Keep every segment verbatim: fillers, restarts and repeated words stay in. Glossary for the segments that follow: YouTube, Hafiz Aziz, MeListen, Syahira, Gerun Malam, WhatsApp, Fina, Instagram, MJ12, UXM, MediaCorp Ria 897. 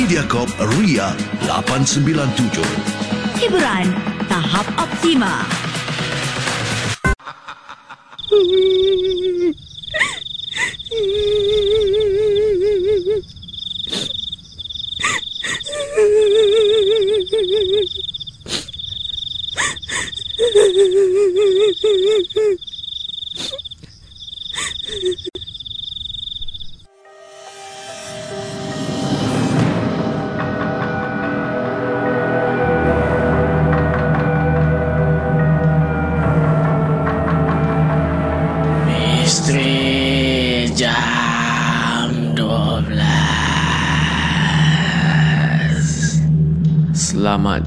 MediaCorp Ria lapan sembilan tujuh. Hiburan tahap optima. Selamat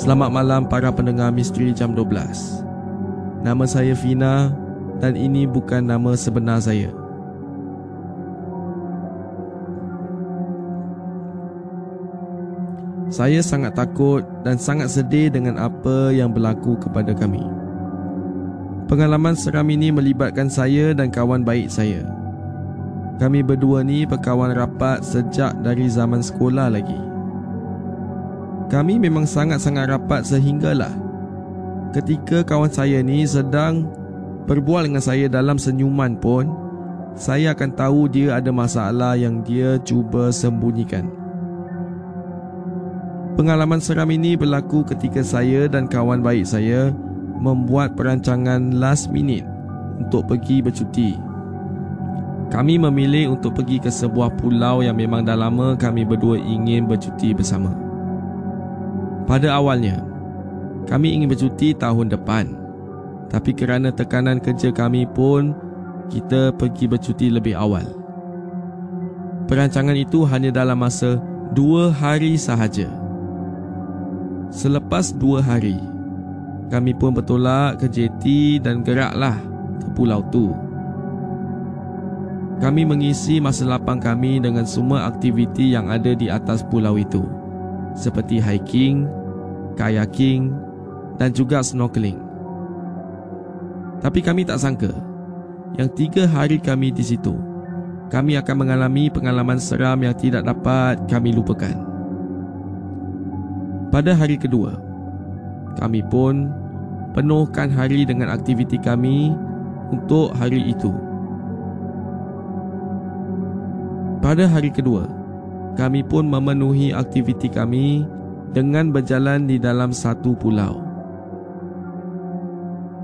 Selamat malam para pendengar Misteri Jam dua belas. Nama saya Fina dan ini bukan nama sebenar saya. Saya sangat takut dan sangat sedih dengan apa yang berlaku kepada kami. Pengalaman seram ini melibatkan saya dan kawan baik saya. Kami berdua ni berkawan rapat sejak dari zaman sekolah lagi. Kami memang sangat-sangat rapat sehinggalah ketika kawan saya ni sedang berbual dengan saya dalam senyuman pun, saya akan tahu dia ada masalah yang dia cuba sembunyikan. Pengalaman seram ini berlaku ketika saya dan kawan baik saya membuat perancangan last minute untuk pergi bercuti. Kami memilih untuk pergi ke sebuah pulau yang memang dah lama kami berdua ingin bercuti bersama. Pada awalnya, kami ingin bercuti tahun depan. Tapi kerana tekanan kerja kami pun, kita pergi bercuti lebih awal. Perancangan itu hanya dalam masa dua hari sahaja. Selepas dua hari, kami pun bertolak ke jeti dan geraklah ke pulau tu. Kami mengisi masa lapang kami dengan semua aktiviti yang ada di atas pulau itu, seperti hiking, kayaking dan juga snorkeling. Tapi kami tak sangka yang tiga hari kami di situ, kami akan mengalami pengalaman seram yang tidak dapat kami lupakan. Pada hari kedua, kami pun penuhkan hari dengan aktiviti kami untuk hari itu. Pada hari kedua, kami pun memenuhi aktiviti kami dengan berjalan di dalam satu pulau.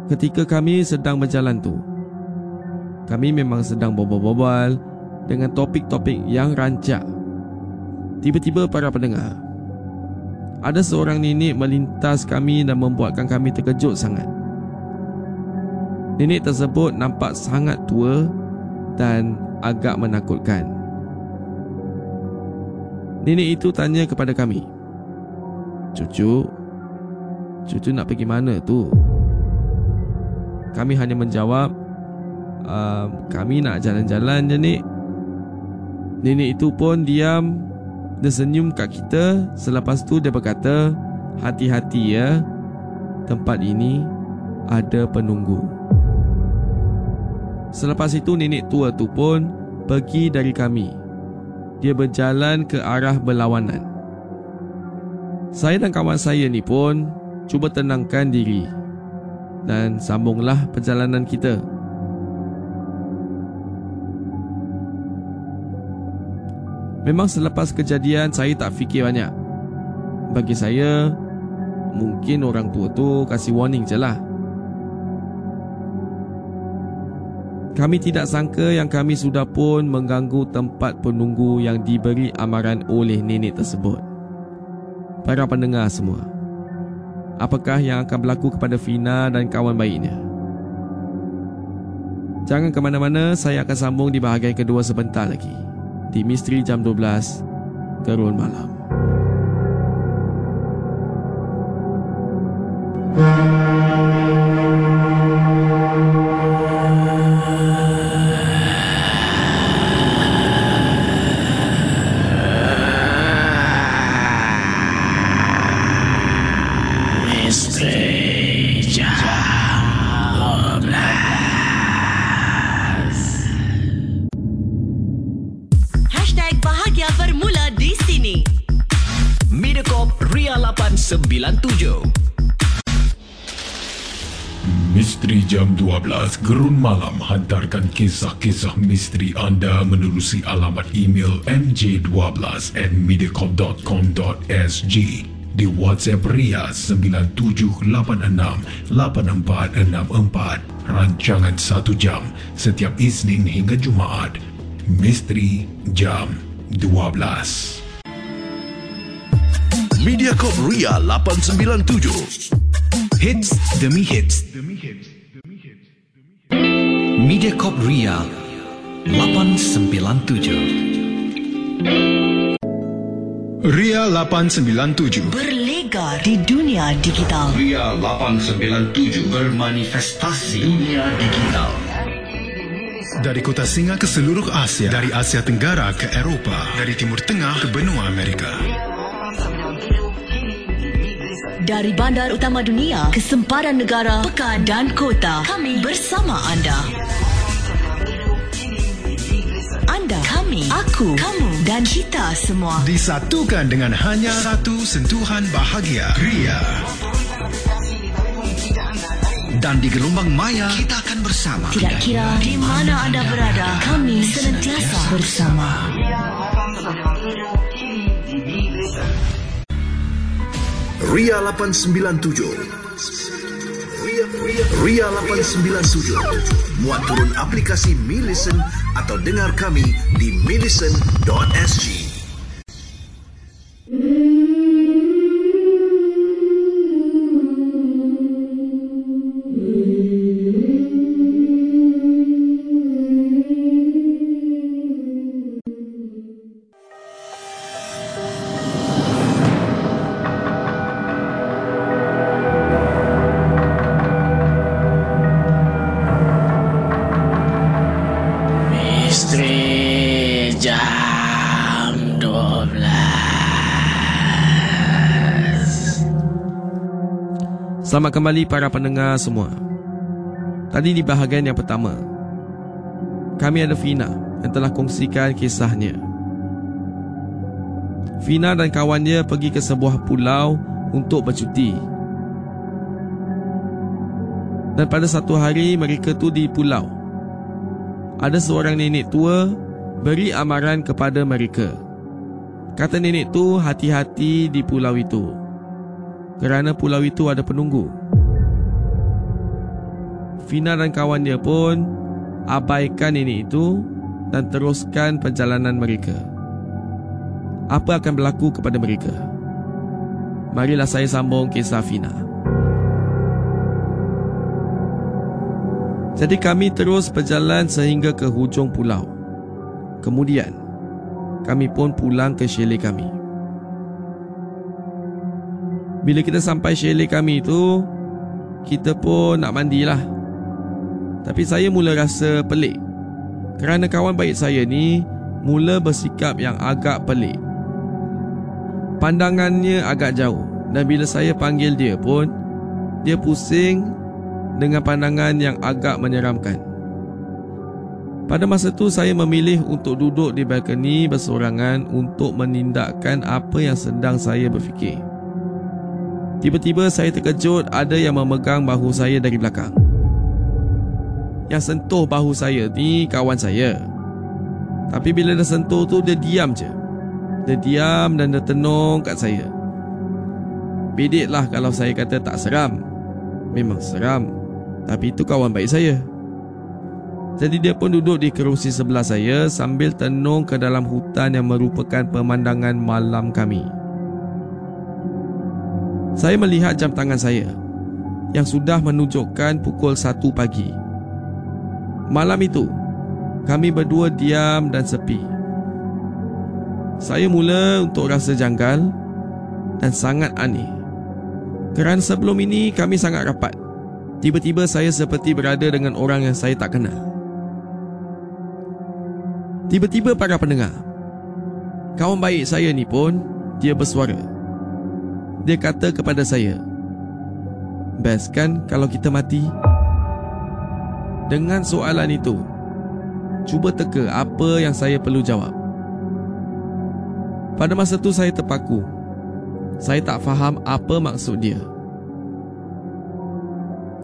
Ketika kami sedang berjalan tu, kami memang sedang bobol-bobol dengan topik-topik yang rancak. Tiba-tiba para pendengar, ada seorang nenek melintas kami dan membuatkan kami terkejut sangat. Nenek tersebut nampak sangat tua dan agak menakutkan. Nenek itu tanya kepada kami, "Cucu, cucu nak pergi mana tu?" Kami hanya menjawab, "Kami nak jalan-jalan je, Nek." Nenek itu pun diam Dia senyum kat kita. Selepas tu dia berkata, hati-hati ya, tempat ini ada penunggu. Selepas itu nenek tua tu pun pergi dari kami. Dia berjalan ke arah berlawanan. Saya dan kawan saya ni pun cuba tenangkan diri dan sambunglah perjalanan kita. Memang selepas kejadian saya tak fikir banyak. Bagi saya, mungkin orang tua tu kasih warning je lah. Kami tidak sangka yang kami sudah pun mengganggu tempat penunggu yang diberi amaran oleh nenek tersebut. Para pendengar semua, apakah yang akan berlaku kepada Fina dan kawan baiknya? Jangan ke mana-mana, saya akan sambung di bahagian kedua sebentar lagi di Misteri Jam dua belas Gerun Malam. Misteri Jam dua belas. lapan sembilan tujuh. Misteri Jam dua belas Gerun Malam hantarkan kisah-kisah misteri anda menerusi alamat email m j one two at mediacorp dot com dot s g, di WhatsApp Ria sembilan tujuh lapan enam lapan empat enam empat, rancangan satu jam setiap Isnin hingga Jumaat. Misteri Jam dua belas. MediaCorp Ria lapan sembilan tujuh. Hits demi hits. MediaCorp Ria lapan sembilan tujuh. Ria lapan sembilan tujuh berlegar di dunia digital. Ria lapan sembilan tujuh bermanifestasi dunia digital. Dari Kota Singa ke seluruh Asia, dari Asia Tenggara ke Eropah, dari Timur Tengah ke benua Amerika. Dari bandar utama dunia ke sempadan negara, pekan dan kota, kami bersama anda. Anda, kami, aku, kamu dan kita semua disatukan dengan hanya satu sentuhan bahagia, Ria. Dan di gelombang maya, kita akan bersama. Tidak kira di mana anda berada, kami senantiasa bersama. Ria lapan sembilan tujuh. Ria, Ria, Ria lapan sembilan tujuh. Muat turun aplikasi MeListen atau dengar kami di melisten dot s g. Selamat kembali para pendengar semua. Tadi di bahagian yang pertama, kami ada Fina yang telah kongsikan kisahnya. Fina dan kawannya pergi ke sebuah pulau untuk bercuti. Dan pada satu hari mereka tu di pulau, ada seorang nenek tua beri amaran kepada mereka. Kata nenek tu, hati-hati di pulau itu, kerana pulau itu ada penunggu. Fina dan kawan dia pun abaikan nenek itu dan teruskan perjalanan mereka. Apa akan berlaku kepada mereka? Marilah saya sambung kisah Fina. Jadi kami terus berjalan sehingga ke hujung pulau. Kemudian kami pun pulang ke chalet kami. Bila kita sampai chalet kami tu, kita pun nak mandilah. Tapi saya mula rasa pelik, kerana kawan baik saya ni mula bersikap yang agak pelik. Pandangannya agak jauh dan bila saya panggil dia pun, dia pusing dengan pandangan yang agak menyeramkan. Pada masa tu saya memilih untuk duduk di balkoni bersorangan untuk menindakkan apa yang sedang saya berfikir. Tiba-tiba saya terkejut ada yang memegang bahu saya dari belakang. Yang sentuh bahu saya ni kawan saya. Tapi bila dah sentuh tu dia diam je. Dia diam dan dia tenung kat saya. Bediklah kalau saya kata tak seram. Memang seram. Tapi itu kawan baik saya. Jadi dia pun duduk di kerusi sebelah saya sambil tenung ke dalam hutan yang merupakan pemandangan malam kami. Saya melihat jam tangan saya yang sudah menunjukkan pukul satu pagi. Malam itu, kami berdua diam dan sepi. Saya mula untuk rasa janggal dan sangat aneh. Kerana sebelum ini kami sangat rapat. Tiba-tiba saya seperti berada dengan orang yang saya tak kenal. Tiba-tiba para pendengar, kawan baik saya ni pun dia bersuara. Dia kata kepada saya, "Best kan kalau kita mati?" Dengan soalan itu, cuba teka apa yang saya perlu jawab. Pada masa tu saya terpaku. Saya tak faham apa maksud dia.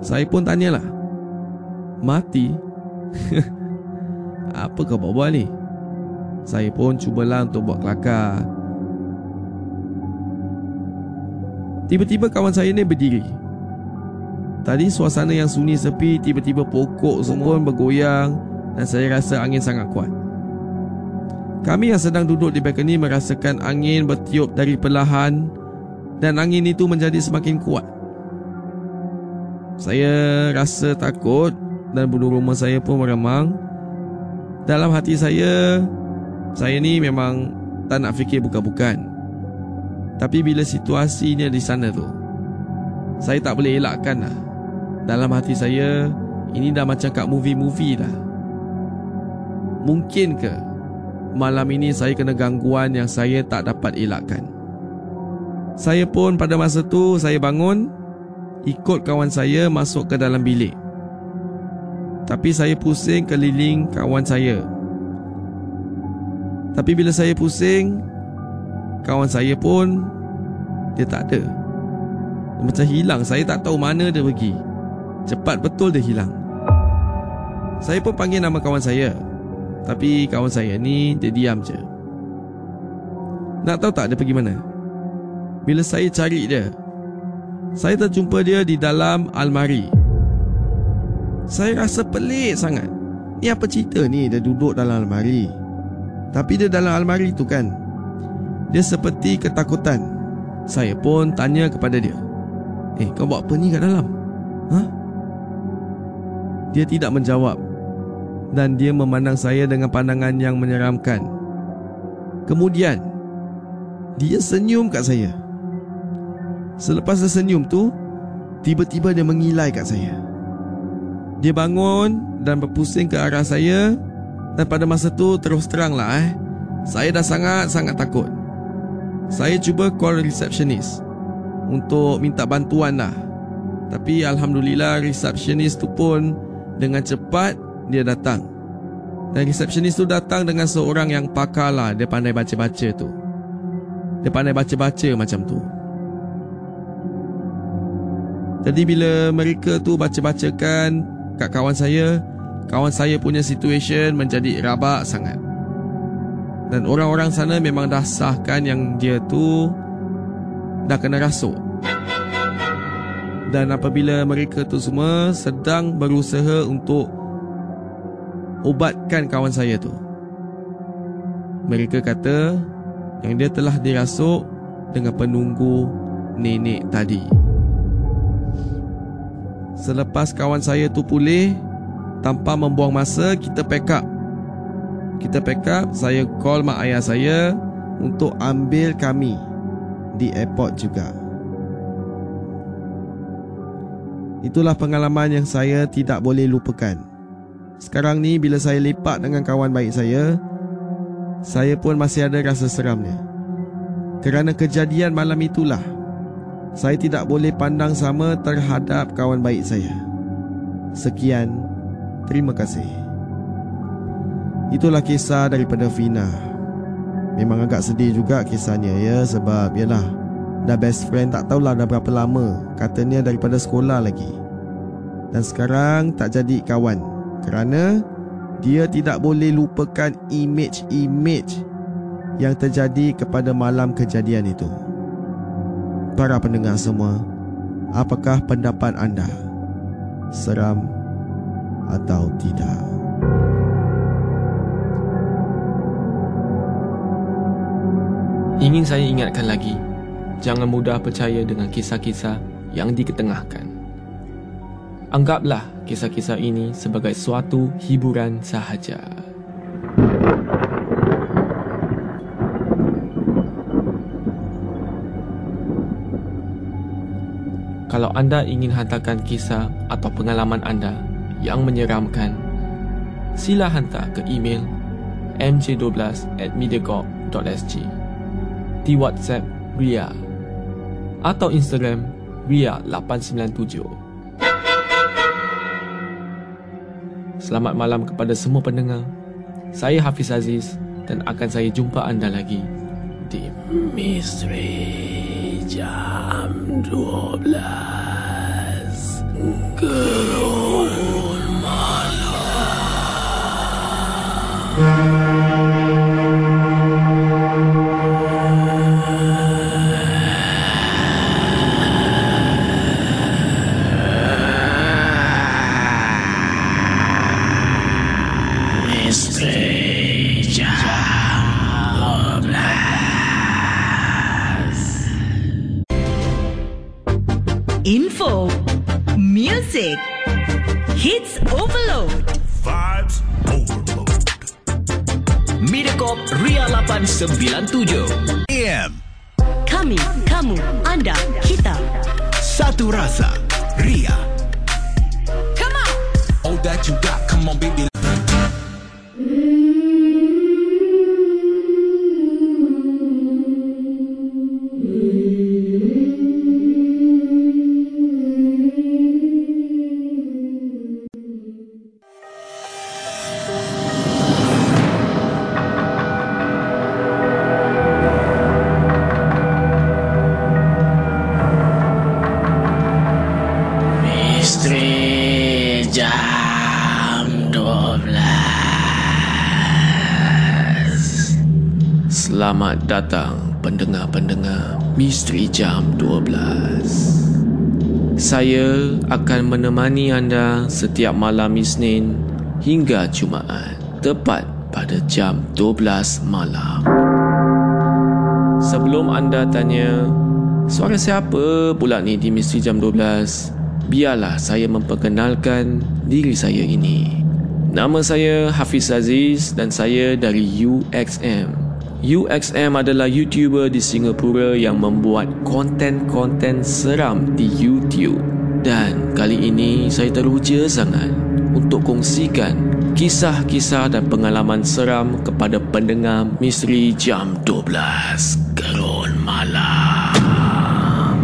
Saya pun tanyalah, "Mati? Apa kau buat ni?" Saya pun cubalah untuk buat kelakar. Tiba-tiba kawan saya ni berdiri. Tadi suasana yang sunyi sepi, tiba-tiba pokok semua bergoyang dan saya rasa angin sangat kuat. Kami yang sedang duduk di balkoni merasakan angin bertiup dari perlahan dan angin itu menjadi semakin kuat. Saya rasa takut dan bulu roma saya pun meremang. Dalam hati saya, saya ni memang tak nak fikir bukan-bukan. Tapi bila situasinya di sana tu, saya tak boleh elakkan lah. Dalam hati saya, ini dah macam kat movie-movie lah. Mungkin ke malam ini saya kena gangguan yang saya tak dapat elakkan? Saya pun pada masa tu, saya bangun, ikut kawan saya masuk ke dalam bilik. Tapi saya pusing keliling kawan saya. Tapi bila saya pusing, kawan saya pun dia tak ada. Dia macam hilang. Saya tak tahu mana dia pergi. Cepat betul dia hilang. Saya pun panggil nama kawan saya. Tapi kawan saya ni dia diam je. Nak tahu tak dia pergi mana? Bila saya cari dia, saya terjumpa dia di dalam almari. Saya rasa pelik sangat. Ni apa cerita ni dia duduk dalam almari? Tapi dia dalam almari tu kan, dia seperti ketakutan. Saya pun tanya kepada dia, "Eh, kau buat apa ni kat dalam? Ha?" Dia tidak menjawab dan dia memandang saya dengan pandangan yang menyeramkan. Kemudian dia senyum kat saya. Selepas dia senyum tu, tiba-tiba dia mengilai kat saya. Dia bangun dan berpusing ke arah saya. Dan pada masa tu terus teranglah eh, saya dah sangat-sangat takut. Saya cuba call resepsionis untuk minta bantuan lah. Tapi alhamdulillah resepsionis tu pun dengan cepat dia datang. Dan resepsionis tu datang dengan seorang yang pakar lah. Dia pandai baca-baca tu. Dia pandai baca-baca macam tu. Jadi bila mereka tu baca-bacakan kat kawan saya, kawan saya punya situasi menjadi rabak sangat. Dan orang-orang sana memang dah sahkan yang dia tu dah kena rasuk. Dan apabila mereka tu semua sedang berusaha untuk ubatkan kawan saya tu, mereka kata yang dia telah dirasuk dengan penunggu nenek tadi. Selepas kawan saya tu pulih, tanpa membuang masa, kita pack up. Kita pack up, saya call mak ayah saya untuk ambil kami di airport juga. Itulah pengalaman yang saya tidak boleh lupakan. Sekarang ni bila saya lepak dengan kawan baik saya, saya pun masih ada rasa seramnya. Kerana kejadian malam itulah, saya tidak boleh pandang sama terhadap kawan baik saya. Sekian, terima kasih. Itulah kisah daripada Fina. Memang agak sedih juga kisahnya ya, sebab yalah, dah best friend tak tahulah dah berapa lama, katanya daripada sekolah lagi. Dan sekarang tak jadi kawan kerana dia tidak boleh lupakan imej-imej yang terjadi kepada malam kejadian itu. Para pendengar semua, apakah pendapat anda? Seram atau tidak? Ingin saya ingatkan lagi, jangan mudah percaya dengan kisah-kisah yang diketengahkan. Anggaplah kisah-kisah ini sebagai suatu hiburan sahaja. Kalau anda ingin hantarkan kisah atau pengalaman anda yang menyeramkan, sila hantar ke email m j one two at mediacorp dot s g, di WhatsApp Ria atau Instagram Ria lapan sembilan tujuh. Selamat malam kepada semua pendengar. Saya Hafiz Aziz dan akan saya jumpa anda lagi di Misteri Jam dua belas Gerun Malam. Info, music, hits overload, vibes overload. MediaCorp Ria lapan sembilan tujuh A M. Kami, kamu, anda, kita. Satu rasa, Ria. Come on. All that you got, come on baby. Selamat datang pendengar-pendengar Misteri Jam dua belas. Saya akan menemani anda setiap malam Isnin hingga Jumaat, tepat pada jam dua belas malam. Sebelum anda tanya, suara siapa pula ni di Misteri Jam dua belas? Biarlah saya memperkenalkan diri saya ini. Nama saya Hafiz Aziz dan saya dari U X M. U X M adalah YouTuber di Singapura yang membuat konten-konten seram di YouTube. Dan kali ini saya teruja sangat untuk kongsikan kisah-kisah dan pengalaman seram kepada pendengar Misteri Jam dua belas Gerun Malam.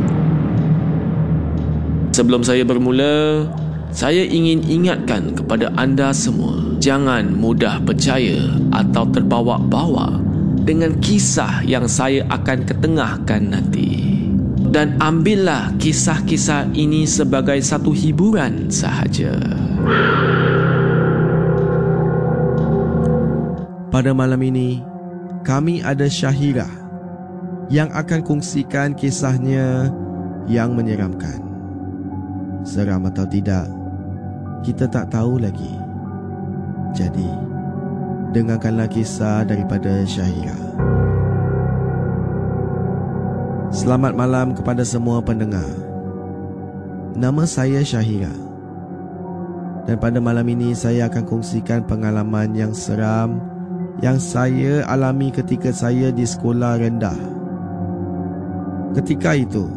Sebelum saya bermula, saya ingin ingatkan kepada anda semua, jangan mudah percaya atau terbawa-bawa dengan kisah yang saya akan ketengahkan nanti. Dan ambillah kisah-kisah ini sebagai satu hiburan sahaja. Pada malam ini, kami ada Syahira yang akan kongsikan kisahnya yang menyeramkan. Seram atau tidak, kita tak tahu lagi. Jadi, dengarkanlah kisah daripada Syahira. Selamat malam kepada semua pendengar. Nama saya Syahira. Dan pada malam ini saya akan kongsikan pengalaman yang seram yang saya alami ketika saya di sekolah rendah. Ketika itu,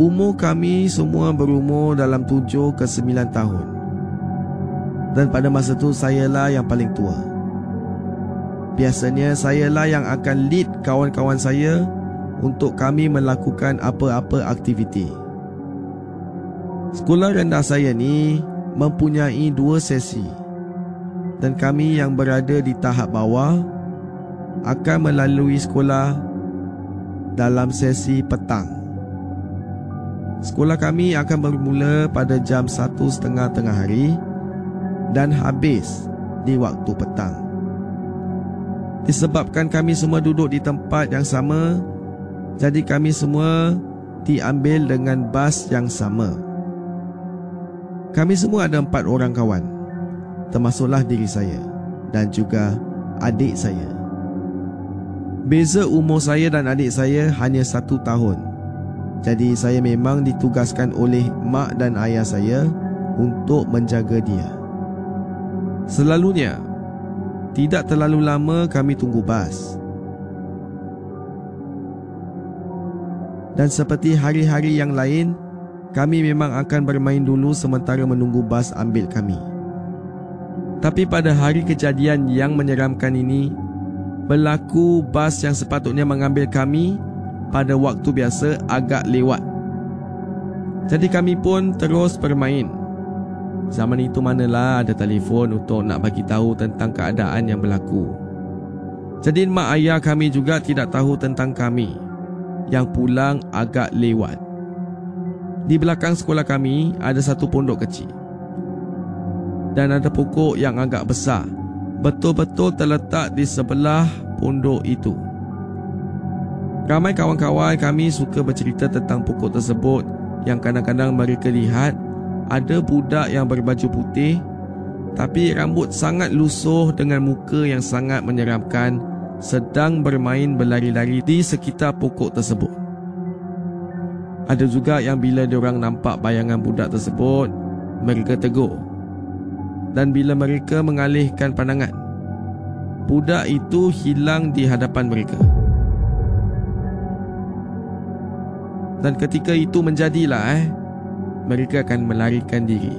umur kami semua berumur dalam tujuh ke sembilan tahun. Dan pada masa itu sayalah yang paling tua. Biasanya sayalah yang akan lead kawan-kawan saya untuk kami melakukan apa-apa aktiviti. Sekolah rendah saya ni mempunyai dua sesi, dan kami yang berada di tahap bawah akan melalui sekolah dalam sesi petang. Sekolah kami akan bermula pada jam satu tiga puluh tengah hari dan habis di waktu petang. Disebabkan kami semua duduk di tempat yang sama, jadi kami semua diambil dengan bas yang sama. Kami semua ada empat orang kawan, termasuklah diri saya dan juga adik saya. Beza umur saya dan adik saya hanya satu tahun. Jadi saya memang ditugaskan oleh mak dan ayah saya untuk menjaga dia. Selalunya tidak terlalu lama kami tunggu bas. Dan seperti hari-hari yang lain, kami memang akan bermain dulu sementara menunggu bas ambil kami. Tapi pada hari kejadian yang menyeramkan ini, berlaku bas yang sepatutnya mengambil kami pada waktu biasa agak lewat. Jadi kami pun terus bermain. Zaman itu manalah ada telefon untuk nak bagi tahu tentang keadaan yang berlaku. Jadi mak ayah kami juga tidak tahu tentang kami yang pulang agak lewat. Di belakang sekolah kami ada satu pondok kecil dan ada pokok yang agak besar, betul-betul terletak di sebelah pondok itu. Ramai kawan-kawan kami suka bercerita tentang pokok tersebut, yang kadang-kadang mereka lihat ada budak yang berbaju putih tapi rambut sangat lusuh dengan muka yang sangat menyeramkan sedang bermain berlari-lari di sekitar pokok tersebut. Ada juga yang bila diorang nampak bayangan budak tersebut, mereka tegur. Dan bila mereka mengalihkan pandangan, budak itu hilang di hadapan mereka. Dan ketika itu menjadilah eh mereka akan melarikan diri.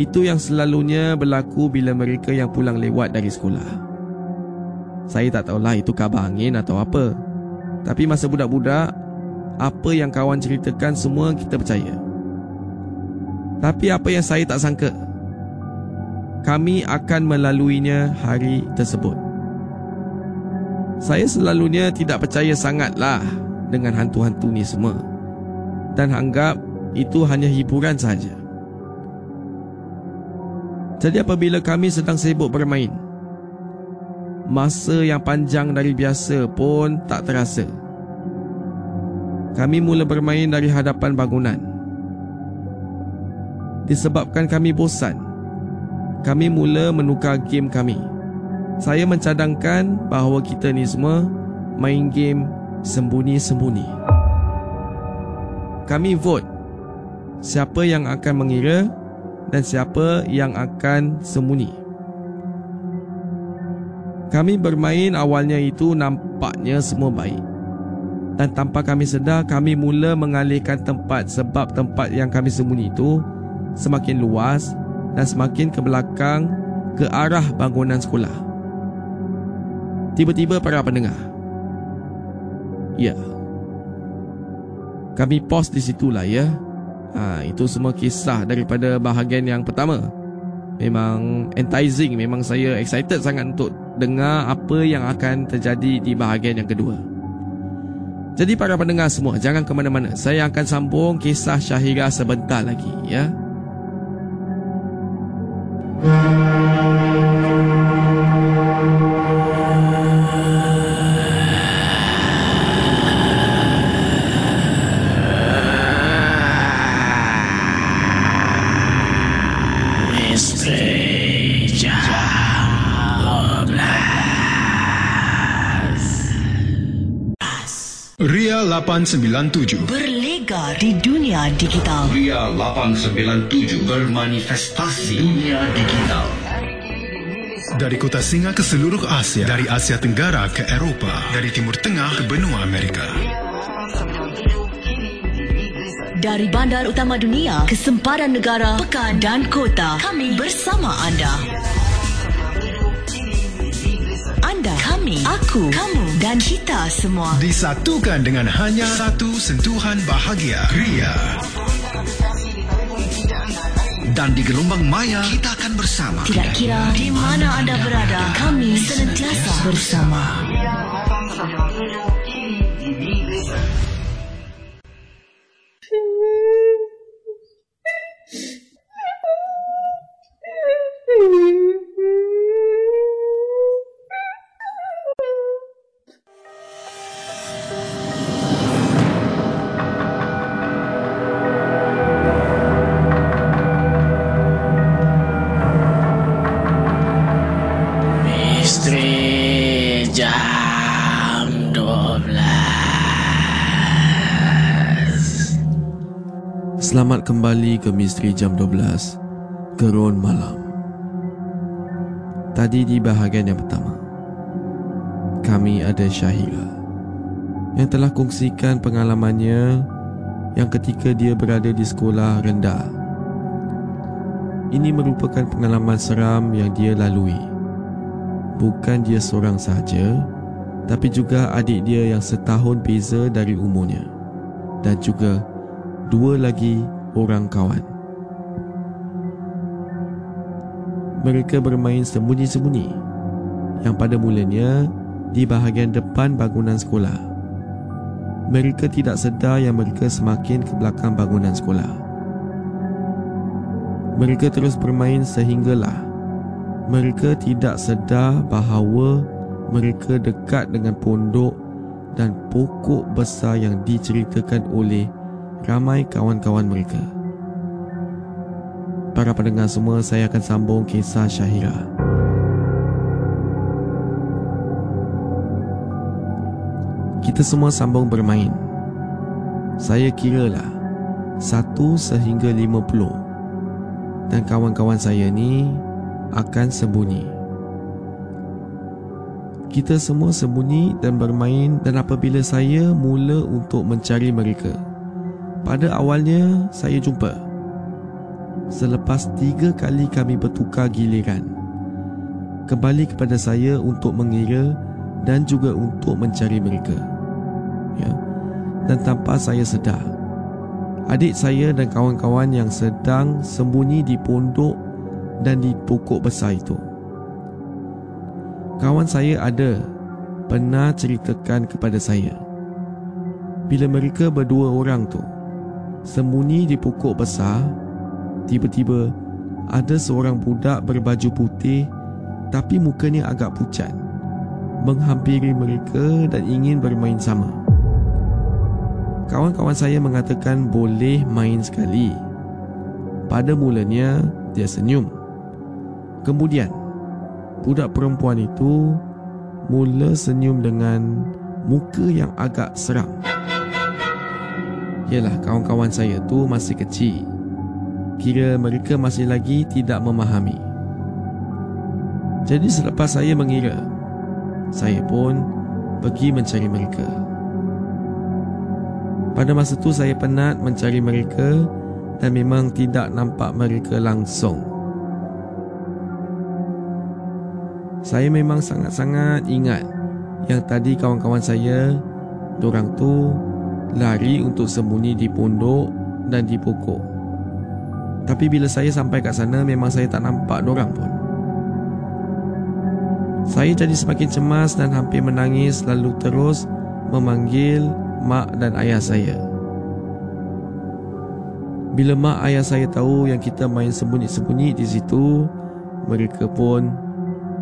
Itu yang selalunya berlaku bila mereka yang pulang lewat dari sekolah. Saya tak tahulah itu kabar angin atau apa, tapi masa budak-budak, apa yang kawan ceritakan semua kita percaya. Tapi apa yang saya tak sangka, kami akan melaluinya hari tersebut. Saya selalunya tidak percaya sangatlah dengan hantu-hantu ni semua, dan anggap itu hanya hiburan sahaja. Jadi apabila kami sedang sibuk bermain, masa yang panjang dari biasa pun tak terasa. Kami mula bermain dari hadapan bangunan. Disebabkan kami bosan, kami mula menukar game kami. Saya mencadangkan bahawa kita ni semua main game sembunyi-sembunyi. Kami vote siapa yang akan mengira dan siapa yang akan sembunyi. Kami bermain awalnya itu nampaknya semua baik, dan tanpa kami sedar kami mula mengalihkan tempat, sebab tempat yang kami sembunyi itu semakin luas dan semakin ke belakang ke arah bangunan sekolah. Tiba-tiba para pendengar, ya, kami pause di situlah ya. Ha, itu semua kisah daripada bahagian yang pertama. Memang enticing, memang saya excited sangat untuk dengar apa yang akan terjadi di bahagian yang kedua. Jadi para pendengar semua, jangan ke mana-mana. Saya akan sambung kisah Syahira sebentar lagi ya. lapan sembilan tujuh berlegar di dunia digital. Ria lapan sembilan tujuh bermanifestasi dunia digital. Dari kota Singa ke seluruh Asia, dari Asia Tenggara ke Eropah, dari Timur Tengah ke benua Amerika. Dari bandar utama dunia ke sempadan negara, pekan dan kota, kami bersama anda. Anda, kami, aku, kamu dan kita semua disatukan dengan hanya satu sentuhan bahagia Ria. Dan di gelombang maya kita akan bersama. Tidak kira di mana anda berada, kami senantiasa bersama. Selamat kembali ke Misteri Jam dua belas, Gerun Malam. Tadi di bahagian yang pertama, kami ada Syahira yang telah kongsikan pengalamannya yang ketika dia berada di sekolah rendah. Ini merupakan pengalaman seram yang dia lalui. Bukan dia seorang sahaja, tapi juga adik dia yang setahun beza dari umurnya, dan juga dua lagi orang kawan. Mereka bermain sembunyi-sembunyi, yang pada mulanya di bahagian depan bangunan sekolah. Mereka tidak sedar yang mereka semakin ke belakang bangunan sekolah. Mereka terus bermain sehinggalah mereka tidak sedar bahawa mereka dekat dengan pondok dan pokok besar yang diceritakan oleh ramai kawan-kawan mereka. Para pendengar semua, saya akan sambung kisah Syahira. Kita semua sambung bermain. Saya kiralah satu sehingga lima puluh, dan kawan-kawan saya ni akan sembunyi. Kita semua sembunyi dan bermain, dan apabila saya mula untuk mencari mereka, pada awalnya saya jumpa. Selepas tiga kali kami bertukar giliran, kembali kepada saya untuk mengira dan juga untuk mencari mereka, ya. Dan tanpa saya sedar, adik saya dan kawan-kawan yang sedang sembunyi di pondok dan di pokok besar itu. Kawan saya ada pernah ceritakan kepada saya bila mereka berdua orang tu sembunyi di pokok besar, tiba-tiba ada seorang budak berbaju putih tapi mukanya agak pucat menghampiri mereka dan ingin bermain sama. Kawan-kawan saya mengatakan boleh main sekali. Pada mulanya dia senyum. Kemudian budak perempuan itu mula senyum dengan muka yang agak seram. Yalah, kawan-kawan saya tu masih kecil, kira mereka masih lagi tidak memahami. Jadi selepas saya mengira, saya pun pergi mencari mereka. Pada masa tu saya penat mencari mereka dan memang tidak nampak mereka langsung. Saya memang sangat-sangat ingat yang tadi kawan-kawan saya, dorang tu lari untuk sembunyi di pondok dan di pokok. Tapi bila saya sampai kat sana, memang saya tak nampak dorang pun. Saya jadi semakin cemas dan hampir menangis, lalu terus memanggil mak dan ayah saya. Bila mak ayah saya tahu yang kita main sembunyi-sembunyi di situ, mereka pun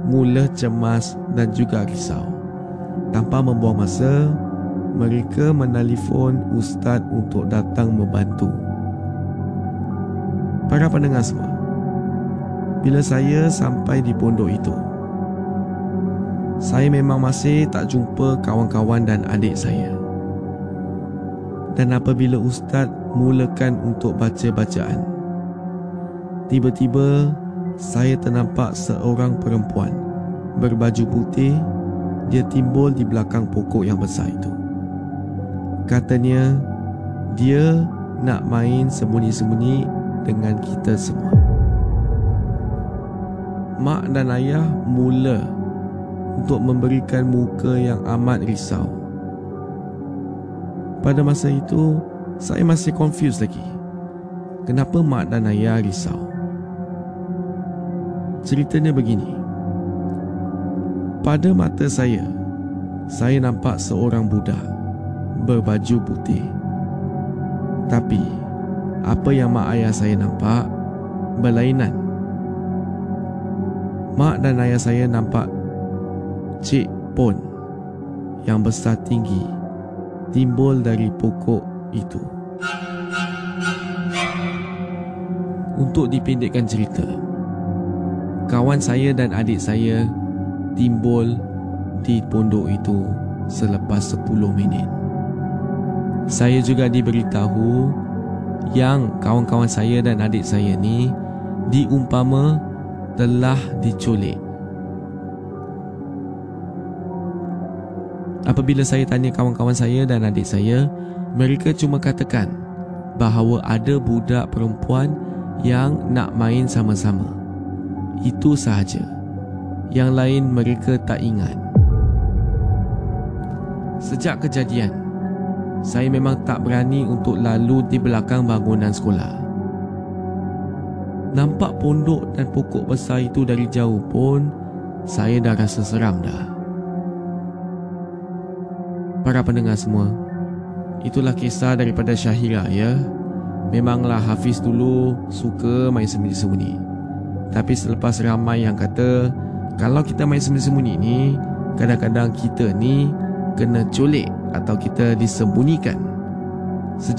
mula cemas dan juga risau. Tanpa membuang masa, mereka menelefon ustaz untuk datang membantu. Para pendengar semua, bila saya sampai di pondok itu, saya memang masih tak jumpa kawan-kawan dan adik saya. Dan apabila ustaz mulakan untuk baca bacaan, tiba-tiba saya ternampak seorang perempuan berbaju putih. Dia timbul di belakang pokok yang besar itu. Katanya dia nak main sembunyi-sembunyi dengan kita semua. Mak dan ayah mula untuk memberikan muka yang amat risau. Pada masa itu, saya masih confused lagi. Kenapa mak dan ayah risau? Ceritanya begini. Pada mata saya, saya nampak seorang budak berbaju putih. Tapi apa yang mak ayah saya nampak berlainan. Mak dan ayah saya nampak Cik Pon yang besar tinggi timbul dari pokok itu. Untuk dipendekkan cerita, kawan saya dan adik saya timbul di pondok itu selepas sepuluh minit. Saya juga diberitahu yang kawan-kawan saya dan adik saya ni diumpama telah diculik. Apabila saya tanya kawan-kawan saya dan adik saya, mereka cuma katakan bahawa ada budak perempuan yang nak main sama-sama. Itu sahaja. Yang lain mereka tak ingat. Sejak kejadian, saya memang tak berani untuk lalu di belakang bangunan sekolah. Nampak pondok dan pokok besar itu dari jauh pun, saya dah rasa seram dah. Para pendengar semua, itulah kisah daripada Syahira ya. Memanglah Hafiz dulu suka main sembunyi-sembunyi. Tapi selepas ramai yang kata kalau kita main sembunyi-sembunyi ni, kadang-kadang kita ni kena culik atau kita disembunyikan. Sejak